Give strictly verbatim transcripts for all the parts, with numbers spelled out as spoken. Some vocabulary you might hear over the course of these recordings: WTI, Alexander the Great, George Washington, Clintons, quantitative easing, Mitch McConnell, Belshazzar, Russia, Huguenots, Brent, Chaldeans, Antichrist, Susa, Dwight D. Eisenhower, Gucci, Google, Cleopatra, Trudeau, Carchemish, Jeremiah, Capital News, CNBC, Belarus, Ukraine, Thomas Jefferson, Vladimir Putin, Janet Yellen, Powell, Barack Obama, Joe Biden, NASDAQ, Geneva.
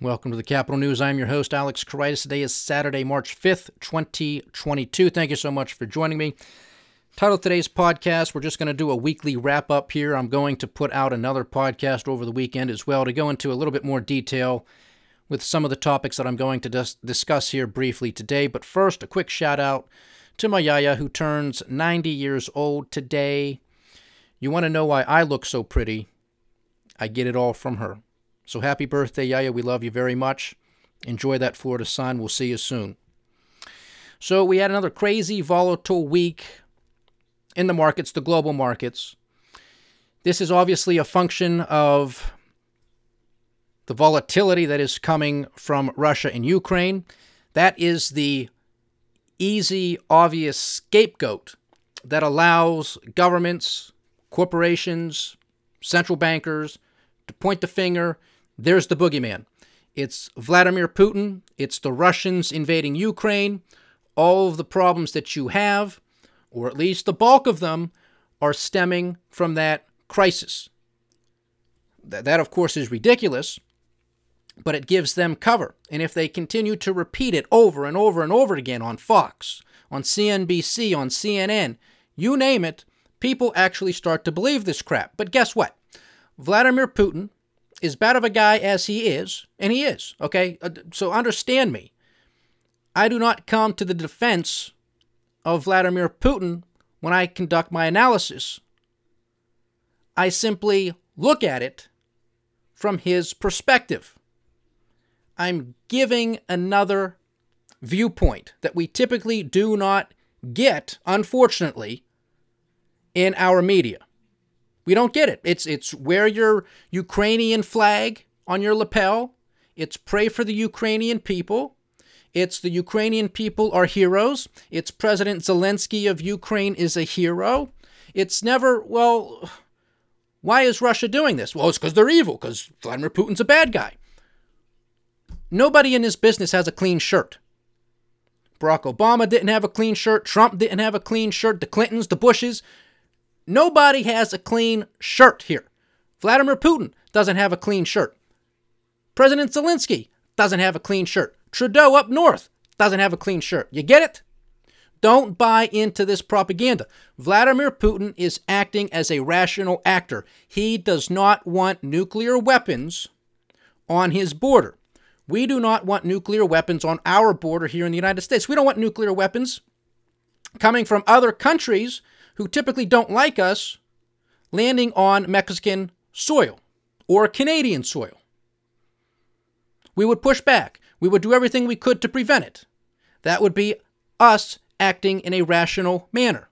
Welcome to the Capital News. I'm your host, Alex Karaitis. Today is Saturday, March fifth, twenty twenty-two. Thank you so much for joining me. Title of today's podcast, we're just going to do a weekly wrap-up here. I'm going to put out another podcast over the weekend as well to go into a little bit more detail with some of the topics that I'm going to dis- discuss here briefly today. But first, a quick shout-out to my yaya, who turns ninety years old today. You want to know why I look so pretty? I get it all from her. So happy birthday, yaya. We love you very much. Enjoy that Florida sun. We'll see you soon. So we had another crazy, volatile week in the markets, the global markets. This is obviously a function of the volatility that is coming from Russia and Ukraine. That is the easy, obvious scapegoat that allows governments, corporations, central bankers to point the finger. There's the boogeyman. It's Vladimir Putin. It's the Russians invading Ukraine. All of the problems that you have, or at least the bulk of them, are stemming from that crisis. That, of course, is ridiculous, but it gives them cover. And if they continue to repeat it over and over and over again on Fox, on C N B C, on C N N, you name it, people actually start to believe this crap. But guess what? Vladimir Putin, as bad of a guy as he is, and he is, okay? So understand me. I do not come to the defense of Vladimir Putin when I conduct my analysis. I simply look at it from his perspective. I'm giving another viewpoint that we typically do not get, unfortunately, in our media. We don't get it. It's it's wear your Ukrainian flag on your lapel. It's pray for the Ukrainian people. It's the Ukrainian people are heroes. It's President Zelensky of Ukraine is a hero. It's never, well, why is Russia doing this? Well, it's because they're evil, because Vladimir Putin's a bad guy. Nobody in this business has a clean shirt. Barack Obama didn't have a clean shirt. Trump didn't have a clean shirt. The Clintons, the Bushes. Nobody has a clean shirt here. Vladimir Putin doesn't have a clean shirt. President Zelensky doesn't have a clean shirt. Trudeau up north doesn't have a clean shirt. You get it? Don't buy into this propaganda. Vladimir Putin is acting as a rational actor. He does not want nuclear weapons on his border. We do not want nuclear weapons on our border here in the United States. We don't want nuclear weapons coming from other countries who typically don't like us, landing on Mexican soil or Canadian soil. We would push back. We would do everything we could to prevent it. That would be us acting in a rational manner.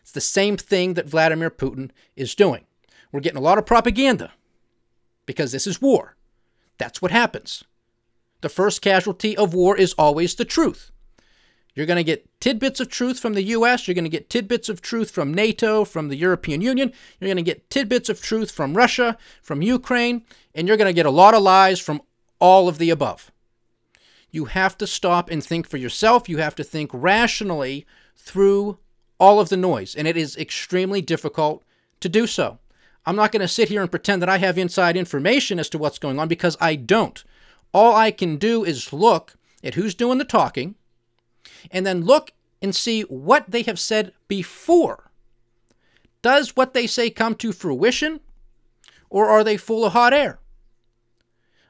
It's the same thing that Vladimir Putin is doing. We're getting a lot of propaganda because this is war. That's what happens. The first casualty of war is always the truth. You're going to get tidbits of truth from the U S. You're going to get tidbits of truth from NATO, from the European Union. You're going to get tidbits of truth from Russia, from Ukraine, and you're going to get a lot of lies from all of the above. You have to stop and think for yourself. You have to think rationally through all of the noise, and it is extremely difficult to do so. I'm not going to sit here and pretend that I have inside information as to what's going on, because I don't. All I can do is look at who's doing the talking, and then look and see what they have said before. Does what they say come to fruition, or are they full of hot air?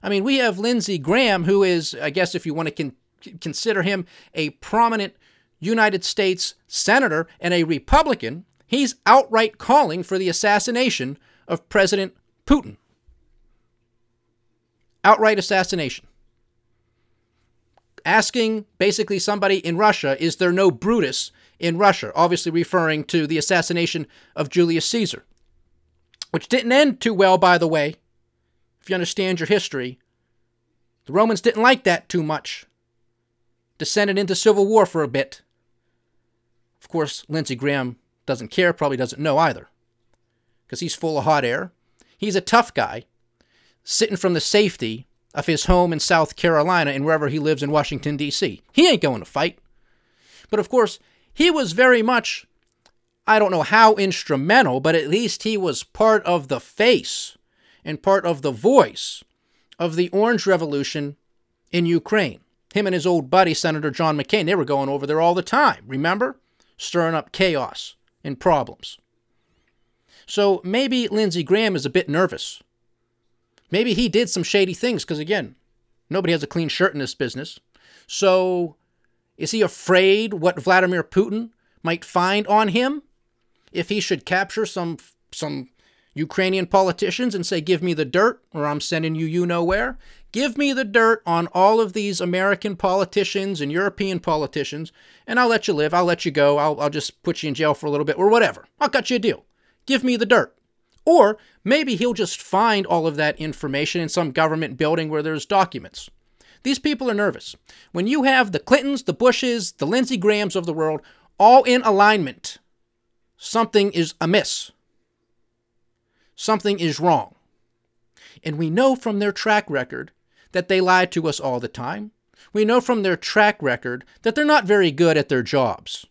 I mean, we have Lindsey Graham, who is, I guess if you want to con- consider him a prominent United States senator and a Republican, he's outright calling for the assassination of President Putin. Outright assassination. Asking basically somebody in Russia, is there no Brutus in Russia? Obviously referring to the assassination of Julius Caesar, which didn't end too well, by the way. If you understand your history, the Romans didn't like that too much. Descended into civil war for a bit. Of course, Lindsey Graham doesn't care, probably doesn't know either, because he's full of hot air. He's a tough guy, sitting from the safety of his home in South Carolina and wherever he lives in Washington, D C. He ain't going to fight. But of course, he was very much, I don't know how instrumental, but at least he was part of the face and part of the voice of the Orange Revolution in Ukraine. Him and his old buddy, Senator John McCain, they were going over there all the time, remember? Stirring up chaos and problems. So maybe Lindsey Graham is a bit nervous. Maybe he did some shady things, because again, nobody has a clean shirt in this business. So is he afraid what Vladimir Putin might find on him if he should capture some some Ukrainian politicians and say, give me the dirt, or I'm sending you you know where? Give me the dirt on all of these American politicians and European politicians, and I'll let you live, I'll let you go, I'll, I'll just put you in jail for a little bit, or whatever. I'll cut you a deal. Give me the dirt. Or maybe he'll just find all of that information in some government building where there's documents. These people are nervous. When you have the Clintons, the Bushes, the Lindsey Grahams of the world, all in alignment, something is amiss. Something is wrong. And we know from their track record that they lie to us all the time. We know from their track record that they're not very good at their jobs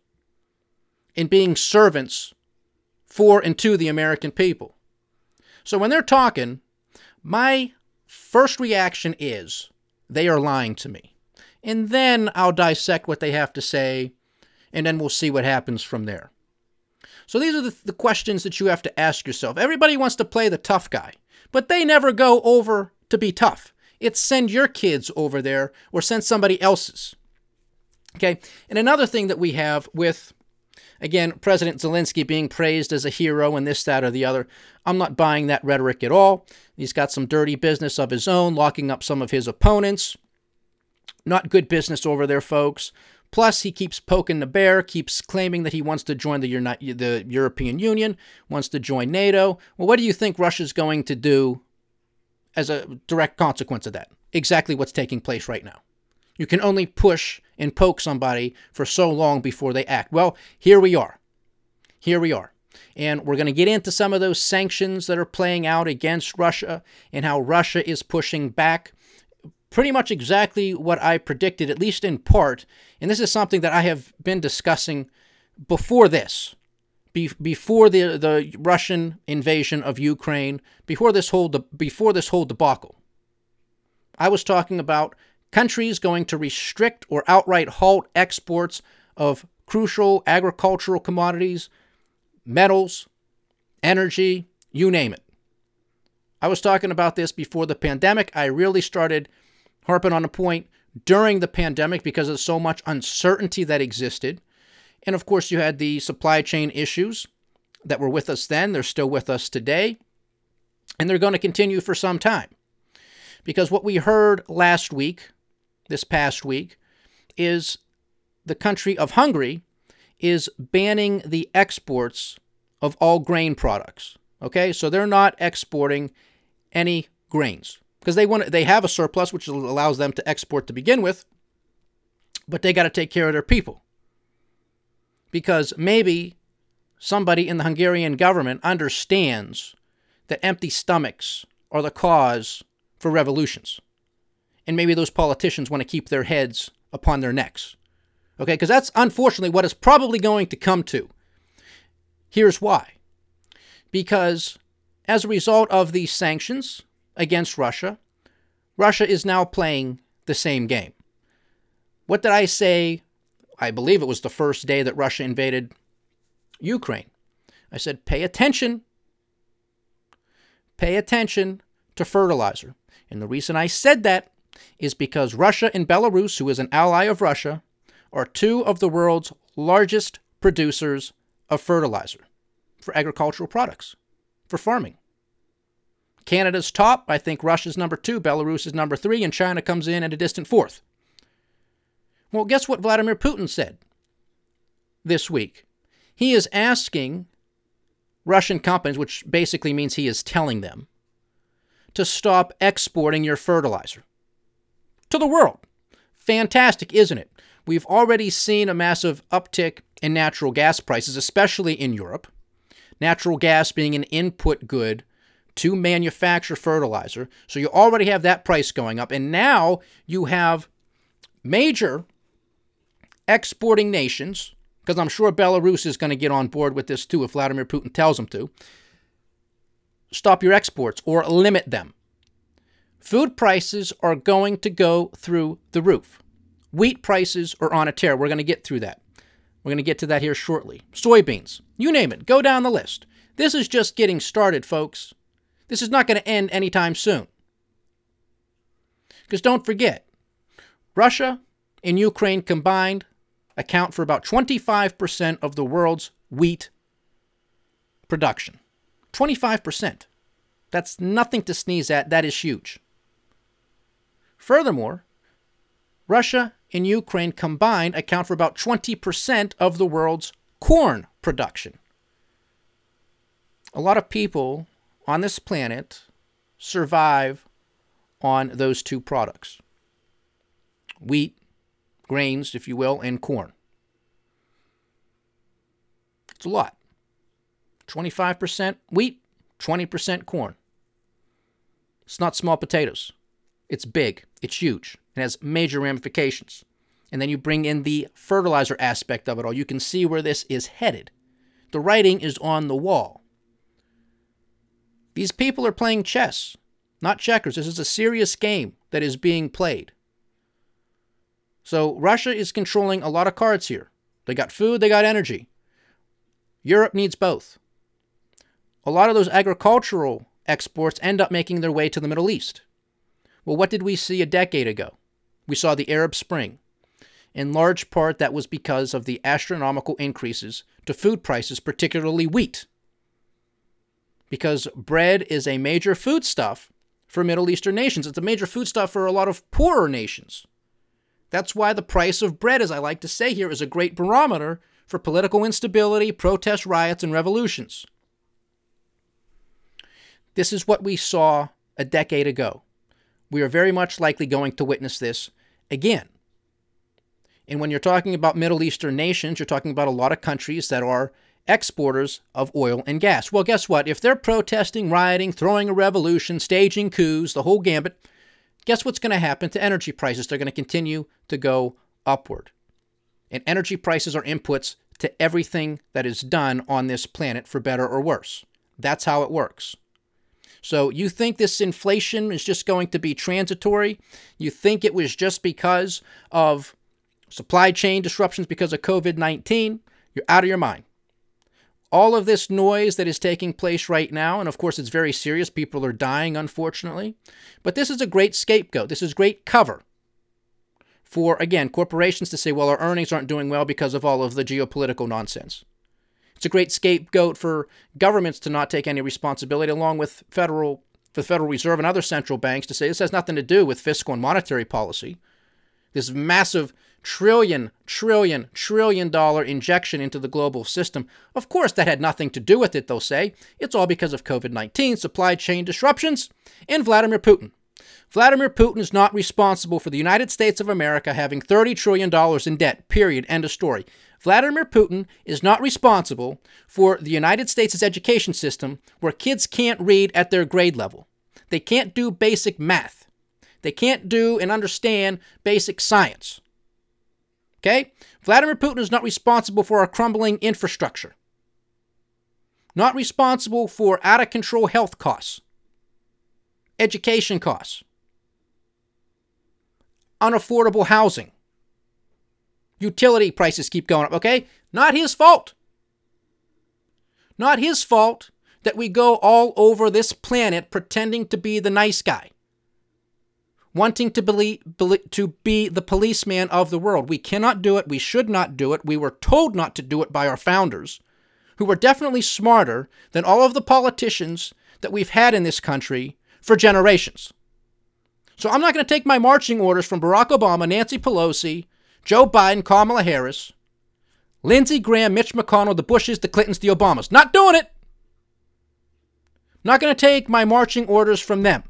in being servants for and to the American people. So when they're talking, my first reaction is they are lying to me. And then I'll dissect what they have to say, and then we'll see what happens from there. So these are the, the questions that you have to ask yourself. Everybody wants to play the tough guy, but they never go over to be tough. It's send your kids over there or send somebody else's. Okay. And another thing that we have with, again, President Zelensky being praised as a hero and this, that, or the other, I'm not buying that rhetoric at all. He's got some dirty business of his own, locking up some of his opponents. Not good business over there, folks. Plus, he keeps poking the bear, keeps claiming that he wants to join the, Uni- the European Union, wants to join NATO. Well, what do you think Russia's going to do as a direct consequence of that? Exactly what's taking place right now. You can only push and poke somebody for so long before they act. Well, here we are. Here we are. And we're going to get into some of those sanctions that are playing out against Russia and how Russia is pushing back. Pretty much exactly what I predicted, at least in part. And this is something that I have been discussing before this, be- before the, the Russian invasion of Ukraine, before this whole de- before this whole debacle. I was talking about countries going to restrict or outright halt exports of crucial agricultural commodities, metals, energy, you name it. I was talking about this before the pandemic. I really started harping on the point during the pandemic because of so much uncertainty that existed. And of course, you had the supply chain issues that were with us then. They're still with us today. And they're going to continue for some time. Because what we heard last week, this past week, is the country of Hungary is banning the exports of all grain products. Okay, so they're not exporting any grains. Because they want, they have a surplus, which allows them to export to begin with, but they got to take care of their people. Because maybe somebody in the Hungarian government understands that empty stomachs are the cause for revolutions. And maybe those politicians want to keep their heads upon their necks. Okay, because that's unfortunately what it's probably going to come to. Here's why. Because as a result of these sanctions against Russia, Russia is now playing the same game. What did I say? I believe it was the first day that Russia invaded Ukraine. I said, pay attention. Pay attention to fertilizer. And the reason I said that is because Russia and Belarus, who is an ally of Russia, are two of the world's largest producers of fertilizer for agricultural products, for farming. Canada's top. I think Russia's number two, Belarus is number three, and China comes in at a distant fourth. Well, guess what Vladimir Putin said this week? He is asking Russian companies, which basically means he is telling them, to stop exporting your fertilizer to the world. Fantastic, isn't it? We've already seen a massive uptick in natural gas prices, especially in Europe. Natural gas being an input good to manufacture fertilizer. So you already have that price going up. And now you have major exporting nations, because I'm sure Belarus is going to get on board with this too if Vladimir Putin tells them to, stop your exports or limit them. Food prices are going to go through the roof. Wheat prices are on a tear. We're going to get through that. We're going to get to that here shortly. Soybeans, you name it, go down the list. This is just getting started, folks. This is not going to end anytime soon. Because don't forget, Russia and Ukraine combined account for about twenty-five percent of the world's wheat production. twenty-five percent. That's nothing to sneeze at. That is huge. Furthermore, Russia and Ukraine combined account for about twenty percent of the world's corn production. A lot of people on this planet survive on those two products. Wheat, grains, if you will, and corn. It's a lot. twenty-five percent wheat, twenty percent corn. It's not small potatoes. It's big. It's huge. It has major ramifications. And then you bring in the fertilizer aspect of it all. You can see where this is headed. The writing is on the wall. These people are playing chess, not checkers. This is a serious game that is being played. So Russia is controlling a lot of cards here. They got food, they got energy. Europe needs both. A lot of those agricultural exports end up making their way to the Middle East. Well, what did we see a decade ago? We saw the Arab Spring. In large part, that was because of the astronomical increases to food prices, particularly wheat. Because bread is a major foodstuff for Middle Eastern nations. It's a major foodstuff for a lot of poorer nations. That's why the price of bread, as I like to say here, is a great barometer for political instability, protest riots, and revolutions. This is what we saw a decade ago. We are very much likely going to witness this again. And when you're talking about Middle Eastern nations, you're talking about a lot of countries that are exporters of oil and gas. Well, guess what? If they're protesting, rioting, throwing a revolution, staging coups, the whole gambit, guess what's going to happen to energy prices? They're going to continue to go upward. And energy prices are inputs to everything that is done on this planet, for better or worse. That's how it works. So you think this inflation is just going to be transitory? You think it was just because of supply chain disruptions because of covid nineteen? You're out of your mind. All of this noise that is taking place right now, and of course it's very serious, people are dying, unfortunately, but this is a great scapegoat. This is great cover for, again, corporations to say, well, our earnings aren't doing well because of all of the geopolitical nonsense. It's a great scapegoat for governments to not take any responsibility, along with federal, the Federal Reserve and other central banks, to say this has nothing to do with fiscal and monetary policy. This massive trillion, trillion, trillion dollar injection into the global system. Of course, that had nothing to do with it, they'll say. It's all because of covid nineteen, supply chain disruptions, and Vladimir Putin. Vladimir Putin is not responsible for the United States of America having thirty trillion dollars in debt, period, end of story. Vladimir Putin is not responsible for the United States' education system, where kids can't read at their grade level. They can't do basic math. They can't do and understand basic science. Okay? Vladimir Putin is not responsible for our crumbling infrastructure. Not responsible for out-of-control health costs. Education costs. Unaffordable housing. Utility prices keep going up, okay? Not his fault. Not his fault that we go all over this planet pretending to be the nice guy. Wanting to, believe, to be the policeman of the world. We cannot do it. We should not do it. We were told not to do it by our founders, who were definitely smarter than all of the politicians that we've had in this country for generations. So I'm not going to take my marching orders from Barack Obama, Nancy Pelosi, Joe Biden, Kamala Harris, Lindsey Graham, Mitch McConnell, the Bushes, the Clintons, the Obamas. Not doing it. Not going to take my marching orders from them.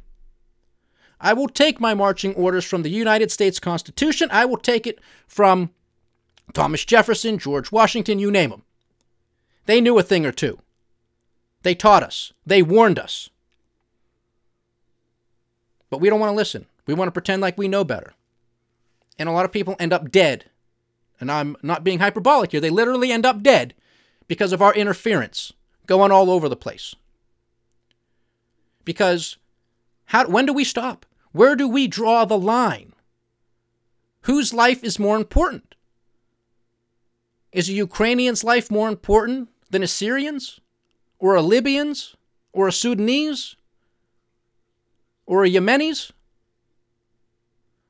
I will take my marching orders from the United States Constitution. I will take it from Thomas Jefferson, George Washington, you name them. They knew a thing or two. They taught us. They warned us. But we don't want to listen. We want to pretend like we know better. And a lot of people end up dead. And I'm not being hyperbolic here. They literally end up dead because of our interference going all over the place. Because... How, when do we stop? Where do we draw the line? Whose life is more important? Is a Ukrainian's life more important than a Syrian's? Or a Libyan's? Or a Sudanese? Or a Yemeni's?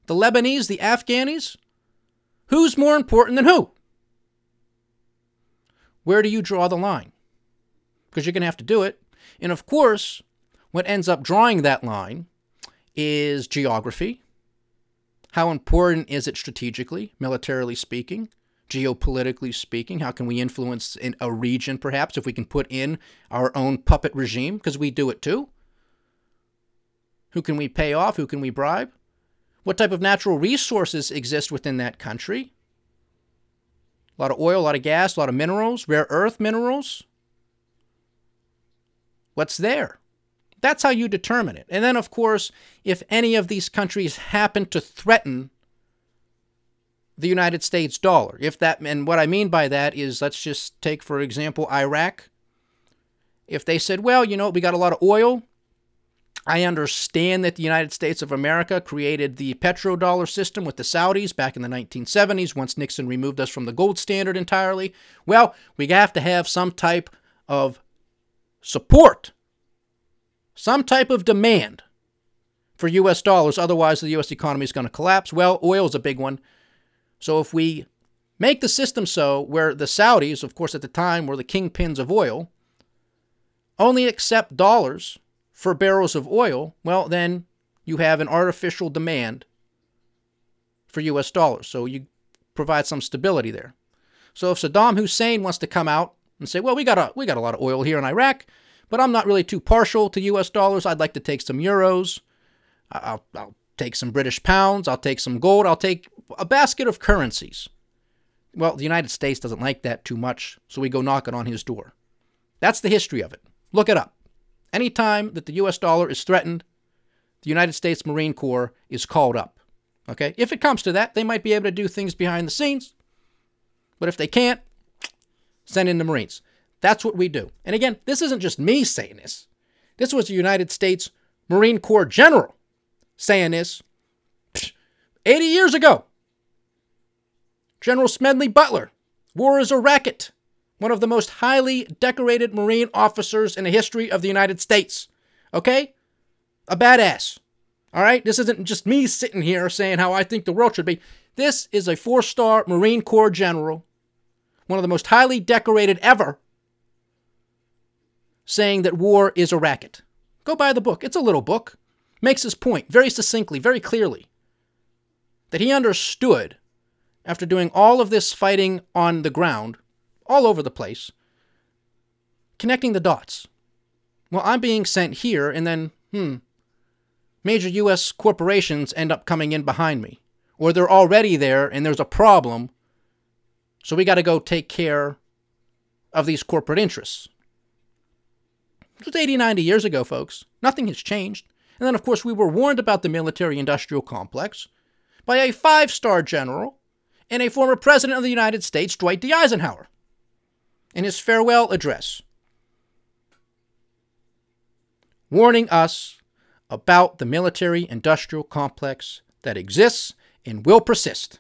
The Lebanese, the Afghanis? Who's more important than who? Where do you draw the line? Because you're going to have to do it. And of course, what ends up drawing that line is geography. How important is it strategically, militarily speaking, geopolitically speaking? How can we influence in a region, perhaps, if we can put in our own puppet regime? Because we do it too. Who can we pay off? Who can we bribe? What type of natural resources exist within that country? A lot of oil, a lot of gas, a lot of minerals, rare earth minerals. What's there? That's how you determine it. And then, of course, if any of these countries happen to threaten the United States dollar, if that, and what I mean by that is, let's just take, for example, Iraq. If they said, well, you know, we got a lot of oil. I understand that the United States of America created the petrodollar system with the Saudis back in the nineteen seventies, once Nixon removed us from the gold standard entirely. Well, we have to have some type of support, some type of demand for U S dollars. Otherwise, the U S economy is going to collapse. Well, oil is a big one. So if we make the system so where the Saudis, of course, at the time were the kingpins of oil, only accept dollars for barrels of oil, well, then you have an artificial demand for U S dollars. So you provide some stability there. So if Saddam Hussein wants to come out and say, well, we got a, we got a lot of oil here in Iraq, but I'm not really too partial to U S dollars. I'd like to take some euros. I'll, I'll take some British pounds. I'll take some gold. I'll take a basket of currencies. Well, the United States doesn't like that too much, so we go knocking on his door. That's the history of it. Look it up. Anytime that the U S dollar is threatened, the United States Marine Corps is called up. Okay? If it comes to that, they might be able to do things behind the scenes, but if they can't, send in the Marines. That's what we do. And again, this isn't just me saying this. This was a United States Marine Corps general saying this eighty years ago. General Smedley Butler. War is a racket. One of the most highly decorated Marine officers in the history of the United States. Okay? A badass. All right? This isn't just me sitting here saying how I think the world should be. This is a four-star Marine Corps general, one of the most highly decorated ever, saying that war is a racket. Go buy the book. It's a little book. Makes his point very succinctly, very clearly, that he understood, after doing all of this fighting on the ground, all over the place, connecting the dots. Well, I'm being sent here, and then, hmm, major U S corporations end up coming in behind me. Or they're already there, and there's a problem, so we got to go take care of these corporate interests. It was eighty, ninety years ago, folks. Nothing has changed. And then, of course, we were warned about the military-industrial complex by a five-star general and a former president of the United States, Dwight D. Eisenhower, in his farewell address, warning us about the military-industrial complex that exists and will persist.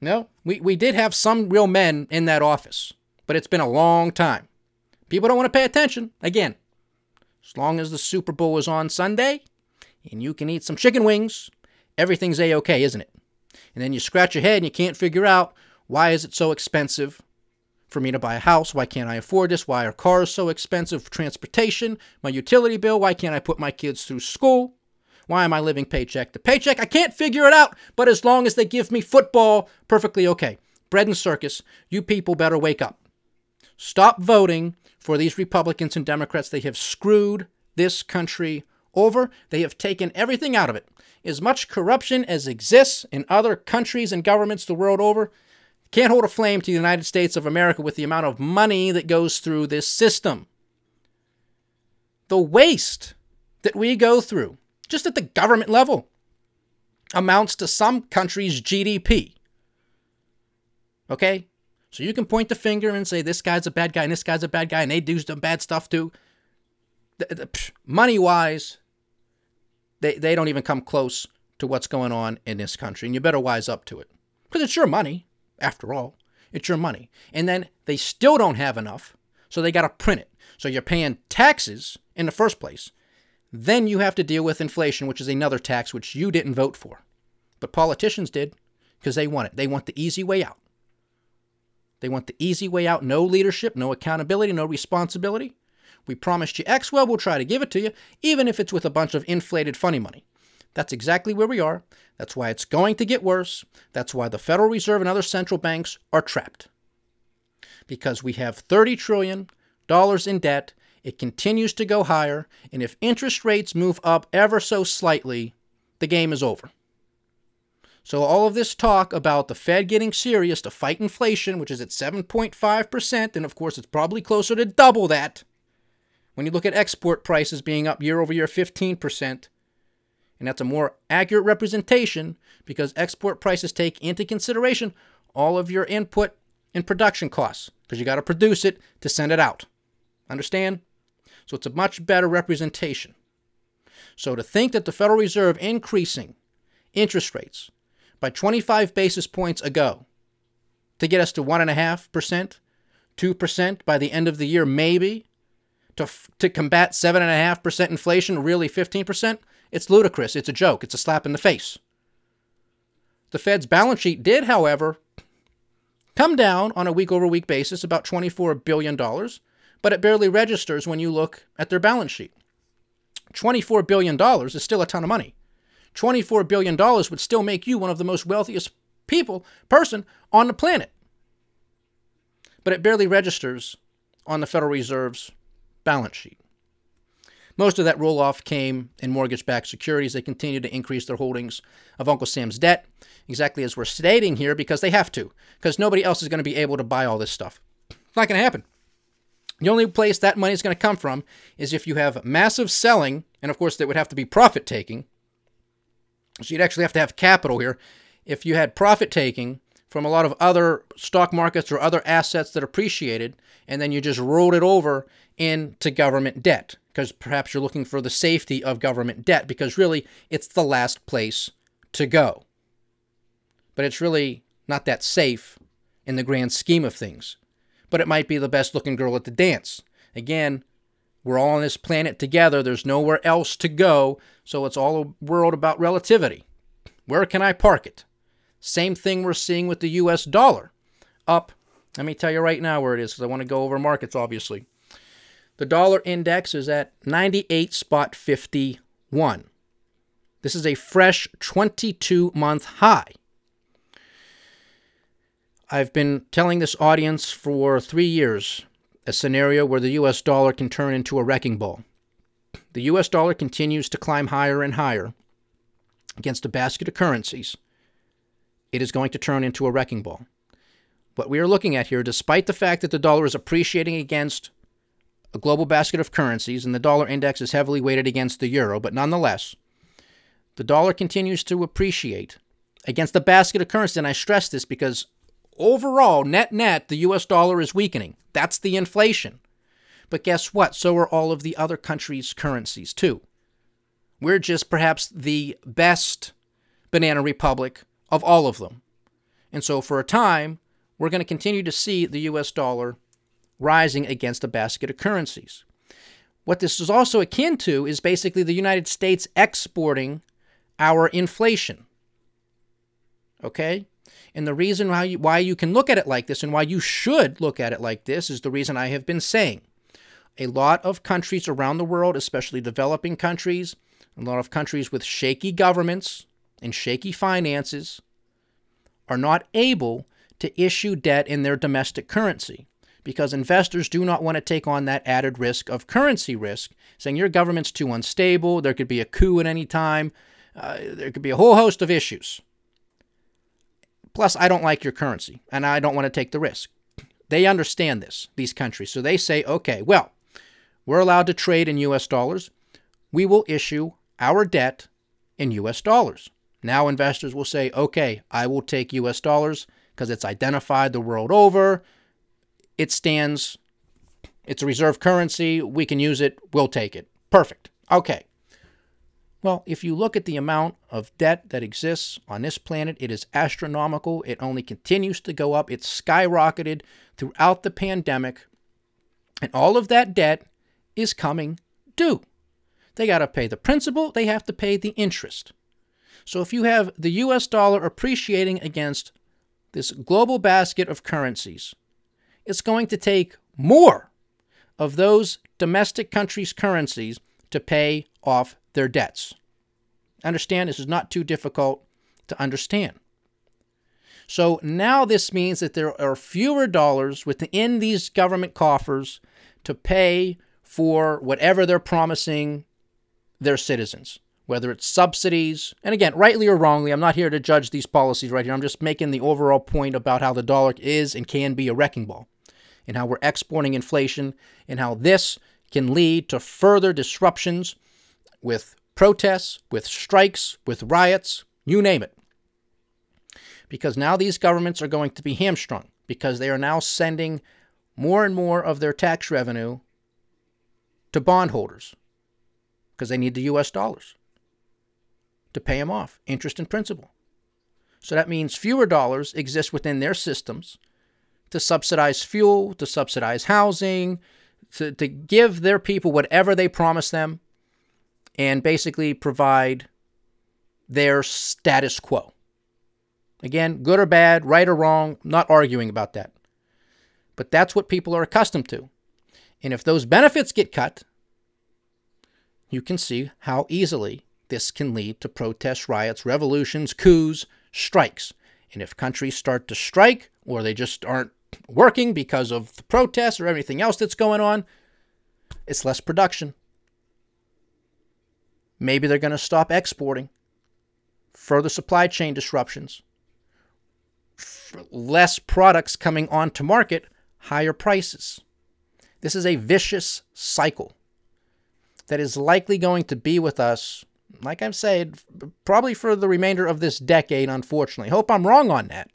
No, we, we did have some real men in that office, but it's been a long time. People don't want to pay attention. Again, as long as the Super Bowl is on Sunday and you can eat some chicken wings, everything's A-okay, isn't it? And then you scratch your head and you can't figure out, why is it so expensive for me to buy a house? Why can't I afford this? Why are cars so expensive for transportation? My utility bill? Why can't I put my kids through school? Why am I living paycheck to paycheck? I can't figure it out, but as long as they give me football, perfectly okay. Bread and circus, you people better wake up. Stop voting for these Republicans and Democrats. They have screwed this country over. They have taken everything out of it. As much corruption as exists in other countries and governments the world over, can't hold a flame to the United States of America with the amount of money that goes through this system. The waste that we go through, just at the government level, amounts to some countries' G D P. Okay? So you can point the finger and say, this guy's a bad guy, and this guy's a bad guy, and they do some bad stuff too. The, the, psh, money-wise, they, they don't even come close to what's going on in this country. And you better wise up to it, because it's your money. After all, it's your money. And then they still don't have enough, so they got to print it. So you're paying taxes in the first place. Then you have to deal with inflation, which is another tax which you didn't vote for. But politicians did, because they want it. They want the easy way out. They want the easy way out. No leadership, no accountability, no responsibility. We promised you X, well, we'll try to give it to you, even if it's with a bunch of inflated funny money. That's exactly where we are. That's why it's going to get worse. That's why the Federal Reserve and other central banks are trapped. Because we have thirty trillion dollars in debt. It continues to go higher. And if interest rates move up ever so slightly, the game is over. So all of this talk about the Fed getting serious to fight inflation, which is at seven point five percent, and of course it's probably closer to double that, when you look at export prices being up year over year fifteen percent, and that's a more accurate representation because export prices take into consideration all of your input and production costs, because you got to produce it to send it out. Understand? So it's a much better representation. So to think that the Federal Reserve increasing interest rates by twenty-five basis points ago to get us to one point five percent, two percent by the end of the year maybe, to f- to combat seven point five percent inflation, really fifteen percent, it's ludicrous. It's a joke. It's a slap in the face. The Fed's balance sheet did, however, come down on a week-over-week basis about twenty-four billion dollars, but it barely registers when you look at their balance sheet. twenty-four billion dollars is still a ton of money. twenty-four billion dollars would still make you one of the most wealthiest people, person on the planet. But it barely registers on the Federal Reserve's balance sheet. Most of that roll-off came in mortgage-backed securities. They continue to increase their holdings of Uncle Sam's debt, exactly as we're stating here, because they have to, because nobody else is going to be able to buy all this stuff. It's not going to happen. The only place that money is going to come from is if you have massive selling, and of course that would have to be profit-taking. So you'd actually have to have capital here. If you had profit-taking from a lot of other stock markets or other assets that appreciated, and then you just rolled it over into government debt, because perhaps you're looking for the safety of government debt, because really it's the last place to go. But it's really not that safe in the grand scheme of things. But it might be the best-looking girl at the dance. Again, we're all on this planet together. There's nowhere else to go. So it's all a world about relativity. Where can I park it? Same thing we're seeing with the U S dollar. Up, let me tell you right now where it is, because I want to go over markets, obviously. The dollar index is at ninety-eight point five one. This is a fresh twenty-two-month high. I've been telling this audience for three years a scenario where the U S dollar can turn into a wrecking ball. The U S dollar continues to climb higher and higher against a basket of currencies. It is going to turn into a wrecking ball. What we are looking at here, despite the fact that the dollar is appreciating against a global basket of currencies, and the dollar index is heavily weighted against the euro, but nonetheless, the dollar continues to appreciate against the basket of currencies. And I stress this because overall, net-net, the U S dollar is weakening. That's the inflation. But guess what? So are all of the other countries' currencies, too. We're just perhaps the best banana republic of all of them. And so for a time, we're going to continue to see the U S dollar rising against a basket of currencies. What this is also akin to is basically the United States exporting our inflation. Okay? And the reason why you, why you can look at it like this, and why you should look at it like this, is the reason I have been saying. A lot of countries around the world, especially developing countries, a lot of countries with shaky governments and shaky finances, are not able to issue debt in their domestic currency, because investors do not want to take on that added risk of currency risk, saying your government's too unstable, there could be a coup at any time, uh, there could be a whole host of issues. Plus, I don't like your currency, and I don't want to take the risk. They understand this, these countries. So they say, okay, well, we're allowed to trade in U S dollars. We will issue our debt in U S dollars. Now investors will say, okay, I will take U S dollars because it's identified the world over. It stands. It's a reserve currency. We can use it. We'll take it. Perfect. Okay. Well, if you look at the amount of debt that exists on this planet, it is astronomical. It only continues to go up. It's skyrocketed throughout the pandemic. And all of that debt is coming due. They got to pay the principal. They have to pay the interest. So if you have the U S dollar appreciating against this global basket of currencies, it's going to take more of those domestic countries' currencies to pay off their debts. Understand, this is not too difficult to understand. So now this means that there are fewer dollars within these government coffers to pay for whatever they're promising their citizens, whether it's subsidies. And again, rightly or wrongly, I'm not here to judge these policies right here. I'm just making the overall point about how the dollar is and can be a wrecking ball, and how we're exporting inflation, and how this can lead to further disruptions with protests, with strikes, with riots, you name it. Because now these governments are going to be hamstrung because they are now sending more and more of their tax revenue to bondholders because they need the U S dollars to pay them off, interest and principal. So that means fewer dollars exist within their systems to subsidize fuel, to subsidize housing, to, to give their people whatever they promise them, and basically provide their status quo. Again, good or bad, right or wrong, not arguing about that. But that's what people are accustomed to. And if those benefits get cut, you can see how easily this can lead to protests, riots, revolutions, coups, strikes. And if countries start to strike, or they just aren't working because of the protests or everything else that's going on, it's less production. Maybe they're going to stop exporting. Further supply chain disruptions. Less products coming onto market, higher prices. This is a vicious cycle that is likely going to be with us, like I've said, probably for the remainder of this decade, unfortunately. Hope I'm wrong on that.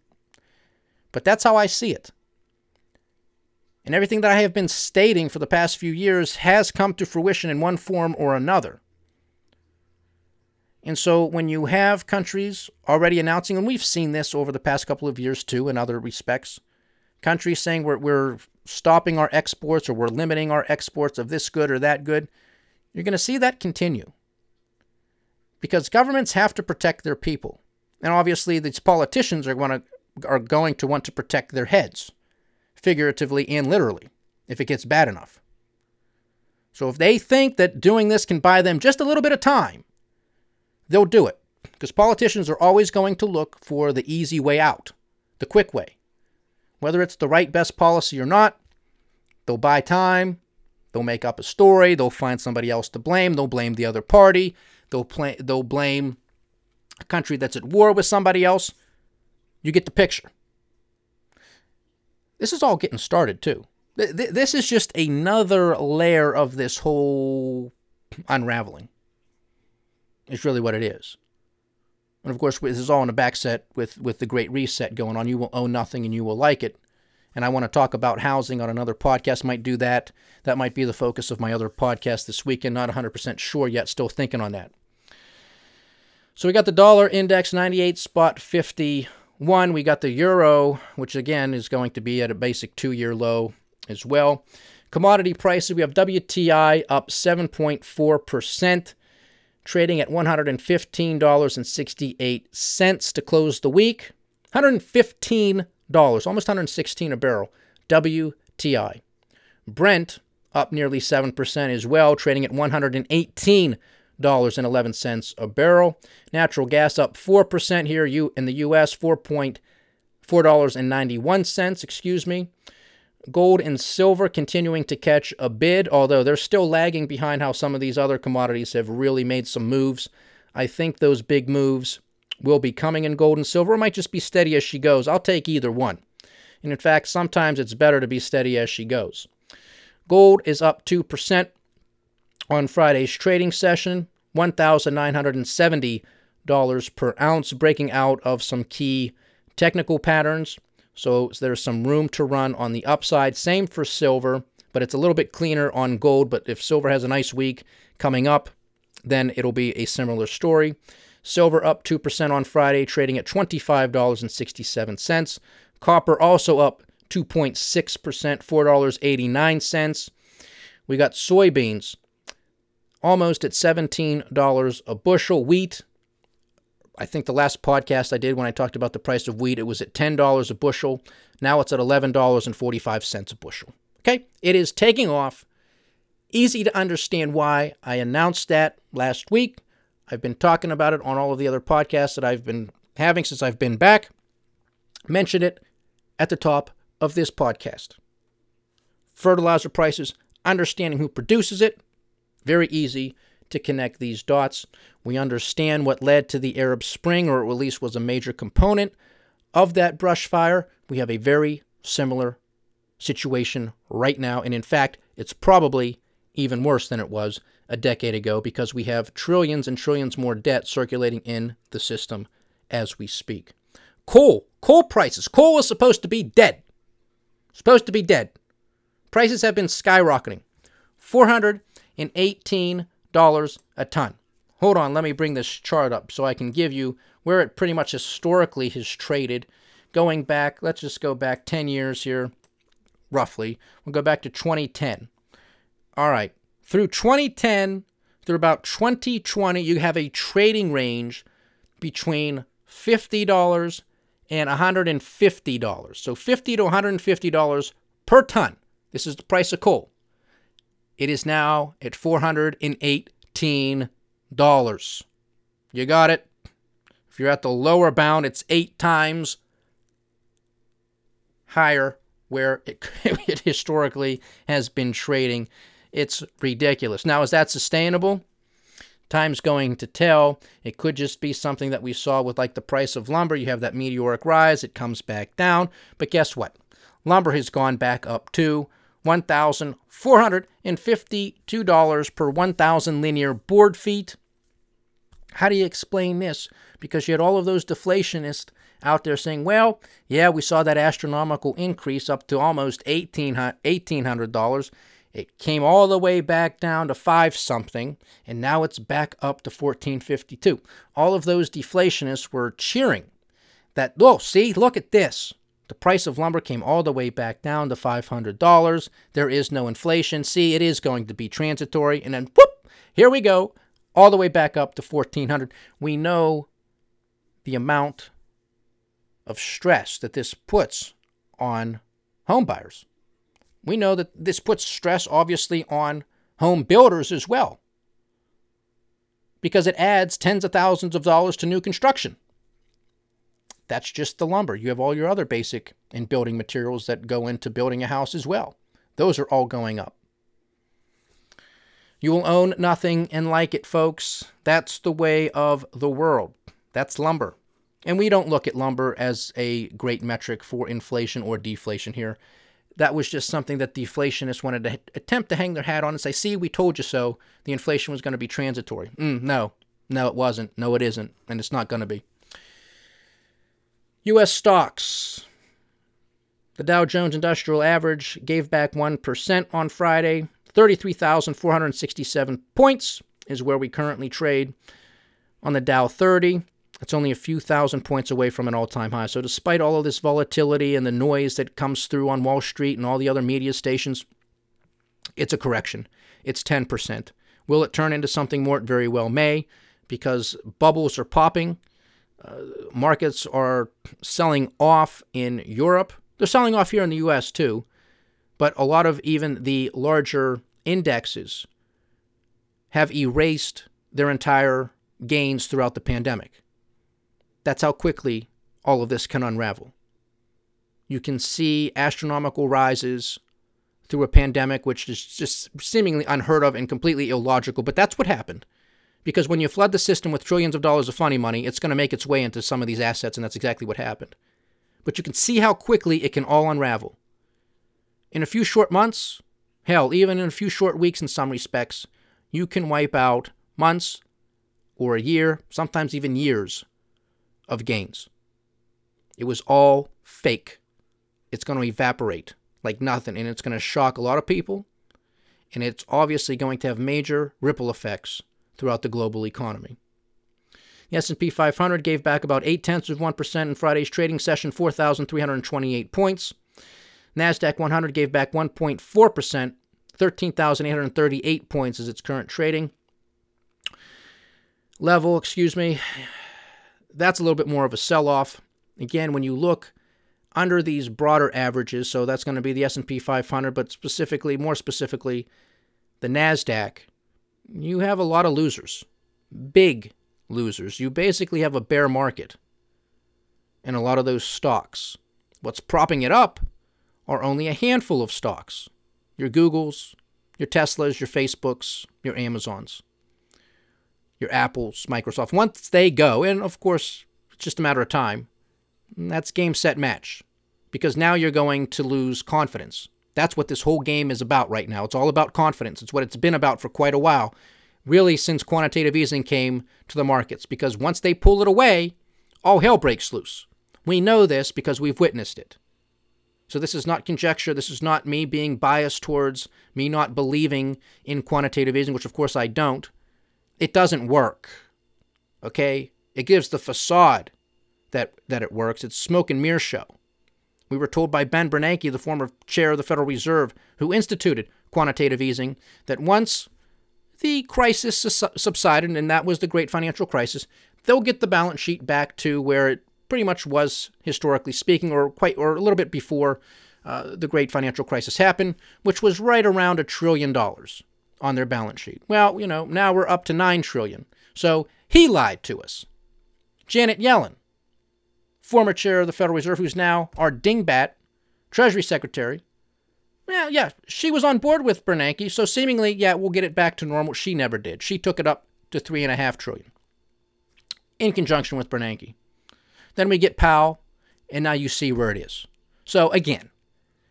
But that's how I see it. And everything that I have been stating for the past few years has come to fruition in one form or another. And so when you have countries already announcing, and we've seen this over the past couple of years too in other respects, countries saying we're, we're stopping our exports or we're limiting our exports of this good or that good, you're going to see that continue. Because governments have to protect their people. And obviously these politicians are, wanna, are going to want to protect their heads, figuratively and literally, if it gets bad enough. So if they think that doing this can buy them just a little bit of time, they'll do it, because politicians are always going to look for the easy way out, the quick way. Whether it's the right best policy or not, they'll buy time, they'll make up a story, they'll find somebody else to blame, they'll blame the other party, they'll, pl- they'll blame a country that's at war with somebody else. You get the picture. This is all getting started, too. Th- th- this is just another layer of this whole unraveling. It's really what it is. And of course, this is all in a backset with, with the Great Reset going on. You will own nothing and you will like it. And I want to talk about housing on another podcast. Might do that. That might be the focus of my other podcast this weekend. Not one hundred percent sure yet. Still thinking on that. So we got the dollar index, ninety-eight fifty-one. We got the euro, which again is going to be at a basic two-year low as well. Commodity prices, we have W T I up seven point four percent. Trading at one hundred fifteen dollars and sixty-eight cents to close the week. one hundred fifteen dollars, almost one hundred sixteen dollars a barrel, W T I. Brent up nearly seven percent as well, trading at one hundred eighteen dollars and eleven cents a barrel. Natural gas up four percent here you in the U S, four dollars and ninety-one cents, excuse me. Gold and silver continuing to catch a bid, although they're still lagging behind how some of these other commodities have really made some moves. I think those big moves will be coming in gold and silver. It might just be steady as she goes. I'll take either one. And in fact, sometimes it's better to be steady as she goes. Gold is up two percent on Friday's trading session, one thousand nine hundred seventy dollars per ounce, breaking out of some key technical patterns. So there's some room to run on the upside. Same for silver, but it's a little bit cleaner on gold. But if silver has a nice week coming up, then it'll be a similar story. Silver up two percent on Friday, trading at twenty-five dollars and sixty-seven cents. Copper also up two point six percent, four dollars and eighty-nine cents. We got soybeans almost at seventeen dollars a bushel. Wheat, I think the last podcast I did when I talked about the price of wheat, it was at ten dollars a bushel. Now it's at eleven dollars and forty-five cents a bushel. Okay, it is taking off. Easy to understand why I announced that last week. I've been talking about it on all of the other podcasts that I've been having since I've been back. Mentioned it at the top of this podcast. Fertilizer prices, understanding who produces it, very easy to connect these dots. We understand what led to the Arab Spring, or at least was a major component of that brush fire. We have a very similar situation right now, and in fact, it's probably even worse than it was a decade ago, because we have trillions and trillions more debt circulating in the system as we speak. Coal, coal prices. Coal is supposed to be dead. Supposed to be dead. Prices have been skyrocketing. four hundred eighteen dollars a ton. Hold on, let me bring this chart up so I can give you where it pretty much historically has traded. Going back, let's just go back ten years here, roughly. We'll go back to twenty ten. All right. Through twenty ten, through about twenty twenty, you have a trading range between fifty dollars and one hundred fifty dollars. So fifty to one hundred fifty dollars per ton. This is the price of coal. It is now at four hundred eighteen dollars. You got it? If you're at the lower bound, it's eight times higher where it, it historically has been trading. It's ridiculous. Now, is that sustainable? Time's going to tell. It could just be something that we saw with like the price of lumber. You have that meteoric rise. It comes back down. But guess what? Lumber has gone back up to one thousand four hundred fifty-two dollars per one thousand linear board feet. How do you explain this? Because you had all of those deflationists out there saying, well, yeah, we saw that astronomical increase up to almost eighteen hundred dollars. It came all the way back down to five something, and now it's back up to fourteen fifty-two. All of those deflationists were cheering that, oh, see, look at this. The price of lumber came all the way back down to five hundred dollars. There is no inflation. See, it is going to be transitory. And then, whoop, here we go, all the way back up to fourteen hundred dollars. We know the amount of stress that this puts on home buyers. We know that this puts stress, obviously, on home builders as well, because it adds tens of thousands of dollars to new construction. That's just the lumber. You have all your other basic and building materials that go into building a house as well. Those are all going up. You will own nothing and like it, folks. That's the way of the world. That's lumber. And we don't look at lumber as a great metric for inflation or deflation here. That was just something that deflationists wanted to attempt to hang their hat on and say, see, we told you so. The inflation was going to be transitory. Mm, no, no, it wasn't. No, it isn't. And it's not going to be. U S stocks. The Dow Jones Industrial Average gave back one percent on Friday. thirty-three thousand four hundred sixty-seven points is where we currently trade on the Dow thirty. It's only a few thousand points away from an all-time high. So despite all of this volatility and the noise that comes through on Wall Street and all the other media stations, it's a correction. It's ten percent. Will it turn into something more? It very well may, because bubbles are popping. Uh, markets are selling off in Europe. They're selling off here in the U S too. But a lot of even the larger indexes have erased their entire gains throughout the pandemic. That's how quickly all of this can unravel. You can see astronomical rises through a pandemic, which is just seemingly unheard of and completely illogical, but that's what happened. Because when you flood the system with trillions of dollars of funny money, it's going to make its way into some of these assets, and that's exactly what happened. But you can see how quickly it can all unravel. In a few short months, hell, even in a few short weeks in some respects, you can wipe out months or a year, sometimes even years, of gains. It was all fake. It's going to evaporate like nothing, and it's going to shock a lot of people, and it's obviously going to have major ripple effects throughout the global economy. The S and P five hundred gave back about eight tenths of one percent in Friday's trading session, four thousand three hundred twenty-eight points. NASDAQ one hundred gave back one point four percent, thirteen thousand eight hundred thirty-eight points is its current trading level, excuse me. That's a little bit more of a sell-off. Again, when you look under these broader averages, so that's going to be the S and P five hundred, but specifically, more specifically, the NASDAQ, you have a lot of losers, big losers. You basically have a bear market in a lot of those stocks. What's propping it up are only a handful of stocks, your Googles, your Teslas, your Facebooks, your Amazons, your Apples, Microsoft. Once they go, and of course, it's just a matter of time, that's game, set, match, because now you're going to lose confidence. That's what this whole game is about right now. It's all about confidence. It's what it's been about for quite a while, really since quantitative easing came to the markets, because once they pull it away, all hell breaks loose. We know this because we've witnessed it. So this is not conjecture. This is not me being biased towards me not believing in quantitative easing, which of course I don't. It doesn't work, okay? It gives the facade that, that it works. It's smoke and mirror show. We were told by Ben Bernanke, the former chair of the Federal Reserve, who instituted quantitative easing, that once the crisis subsided, and that was the great financial crisis, they'll get the balance sheet back to where it pretty much was historically speaking, or quite, or a little bit before uh, the great financial crisis happened, which was right around a trillion dollars on their balance sheet. Well, you know, now we're up to nine trillion. So he lied to us. Janet Yellen, former chair of the Federal Reserve, who's now our dingbat Treasury Secretary. Well, yeah, she was on board with Bernanke, so seemingly, yeah, we'll get it back to normal. She never did. She took it up to three and a half trillion in conjunction with Bernanke. Then we get Powell, and now you see where it is. So again,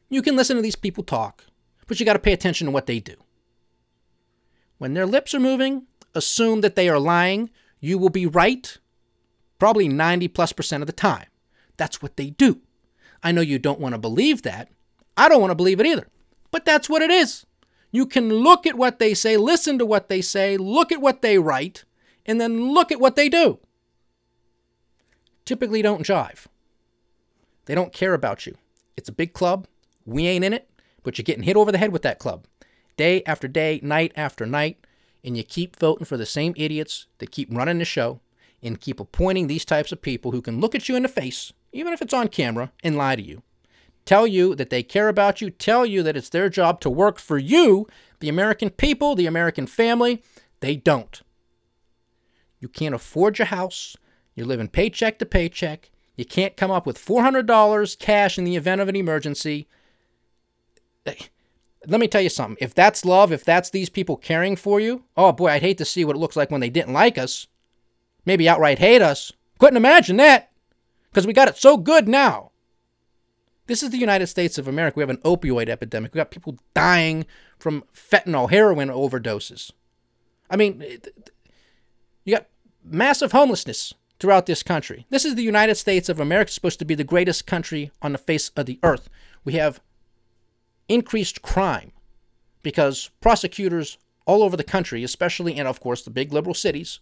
you can listen to these people talk, but you got to pay attention to what they do. When their lips are moving, assume that they are lying. You will be right probably ninety plus percent of the time. That's what they do. I know you don't want to believe that. I don't want to believe it either, but that's what it is. You can look at what they say, listen to what they say, look at what they write, and then look at what they do. Typically don't jive. They don't care about you. It's a big club. We ain't in it, but you're getting hit over the head with that club. Day after day, night after night, and you keep voting for the same idiots that keep running the show and keep appointing these types of people who can look at you in the face, even if it's on camera, and lie to you. Tell you that they care about you, tell you that it's their job to work for you, the American people, the American family. They don't. You can't afford your house. You're living paycheck to paycheck. You can't come up with four hundred dollars cash in the event of an emergency. Let me tell you something. If that's love, if that's these people caring for you, oh boy, I'd hate to see what it looks like when they didn't like us. Maybe outright hate us. Couldn't imagine that, because we got it so good now. This is the United States of America. We have an opioid epidemic. We got people dying from fentanyl, heroin overdoses. I mean, you got massive homelessness throughout this country. This is the United States of America. It's supposed to be the greatest country on the face of the earth. We have increased crime because prosecutors all over the country, especially in, of course, the big liberal cities,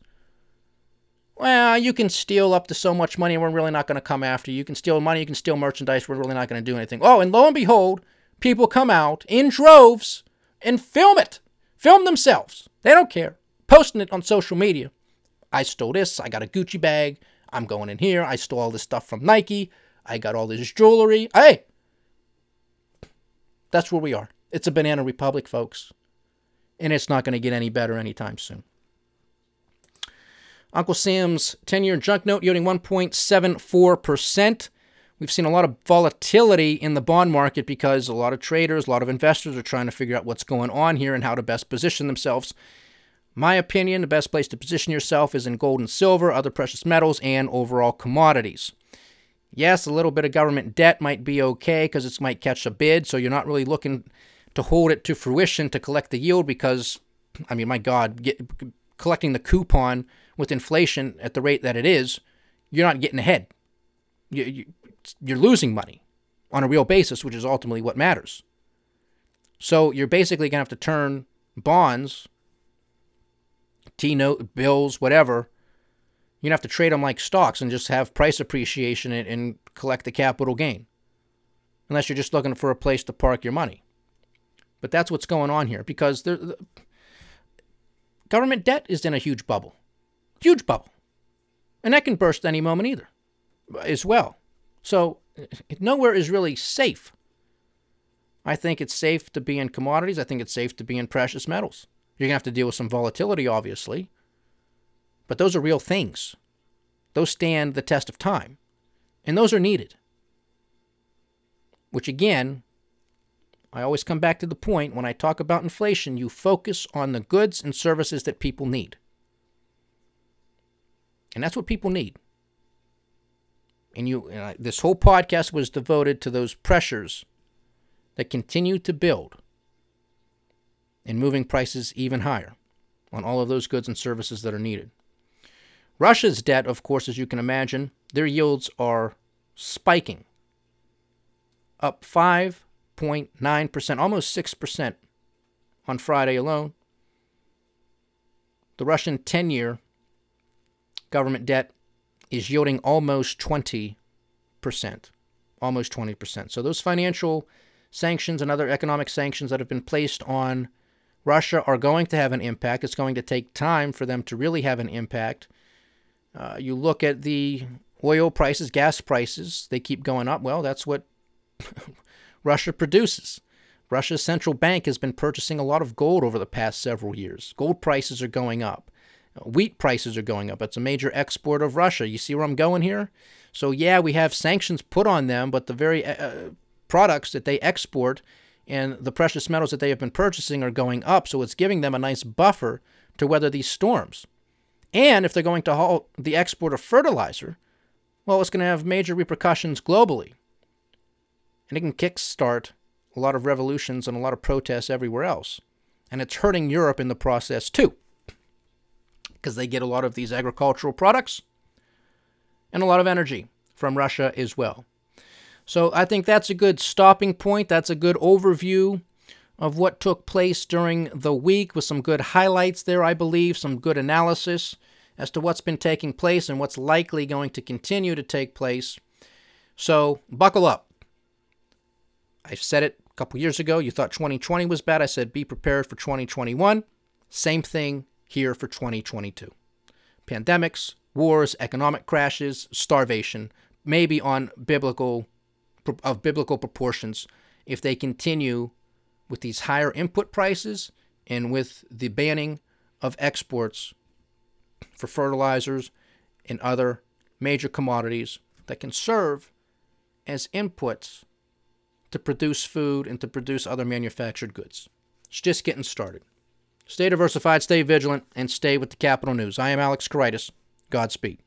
well, you can steal up to so much money and we're really not going to come after you. You can steal money, you can steal merchandise, we're really not going to do anything. Oh, and lo and behold, people come out in droves and film it. Film themselves. They don't care. Posting it on social media. I stole this, I got a Gucci bag, I'm going in here, I stole all this stuff from Nike, I got all this jewelry. Hey, that's where we are. It's a banana republic, folks. And it's not going to get any better anytime soon. Uncle Sam's ten-year junk note yielding one point seven four percent. We've seen a lot of volatility in the bond market because a lot of traders, a lot of investors are trying to figure out what's going on here and how to best position themselves. My opinion, the best place to position yourself is in gold and silver, other precious metals, and overall commodities. Yes, a little bit of government debt might be okay because it might catch a bid, so you're not really looking to hold it to fruition to collect the yield because, I mean, my God, get, collecting the coupon with inflation at the rate that it is, you're not getting ahead. You, you, you're losing money on a real basis, which is ultimately what matters. So you're basically going to have to turn bonds T-note, bills, whatever. You're going to have to trade them like stocks and just have price appreciation and, and collect the capital gain. Unless you're just looking for a place to park your money. But that's what's going on here, because there, the government debt is in a huge bubble. Huge bubble. And that can burst any moment either as well. So nowhere is really safe. I think it's safe to be in commodities. I think it's safe to be in precious metals. You're going to have to deal with some volatility, obviously. But those are real things. Those stand the test of time. And those are needed. Which again, I always come back to the point when I talk about inflation, you focus on the goods and services that people need. And that's what people need. And you, and I, this whole podcast was devoted to those pressures that continue to build and moving prices even higher on all of those goods and services that are needed. Russia's debt, of course, as you can imagine, their yields are spiking. Up five point nine percent, almost six percent on Friday alone. The Russian ten-year government debt is yielding almost twenty percent. Almost twenty percent. So those financial sanctions and other economic sanctions that have been placed on Russia are going to have an impact. It's going to take time for them to really have an impact. Uh, you look at the oil prices, gas prices, they keep going up. Well, that's what Russia produces. Russia's central bank has been purchasing a lot of gold over the past several years. Gold prices are going up. Wheat prices are going up. It's a major export of Russia. You see where I'm going here? So yeah, we have sanctions put on them, but the very uh, products that they export and the precious metals that they have been purchasing are going up. So it's giving them a nice buffer to weather these storms. And if they're going to halt the export of fertilizer, well, it's going to have major repercussions globally. And it can kickstart a lot of revolutions and a lot of protests everywhere else. And it's hurting Europe in the process too, because they get a lot of these agricultural products and a lot of energy from Russia as well. So I think that's a good stopping point. That's a good overview of what took place during the week, with some good highlights there, I believe, some good analysis as to what's been taking place and what's likely going to continue to take place. So buckle up. I said it a couple years ago. You thought twenty twenty was bad. I said be prepared for twenty twenty-one. Same thing here for twenty twenty-two. Pandemics, wars, economic crashes, starvation, maybe on biblical of biblical proportions if they continue with these higher input prices and with the banning of exports for fertilizers and other major commodities that can serve as inputs to produce food and to produce other manufactured goods. It's just getting started. Stay diversified, stay vigilant, and stay with the Capital News. I am Alex Karaitis. Godspeed.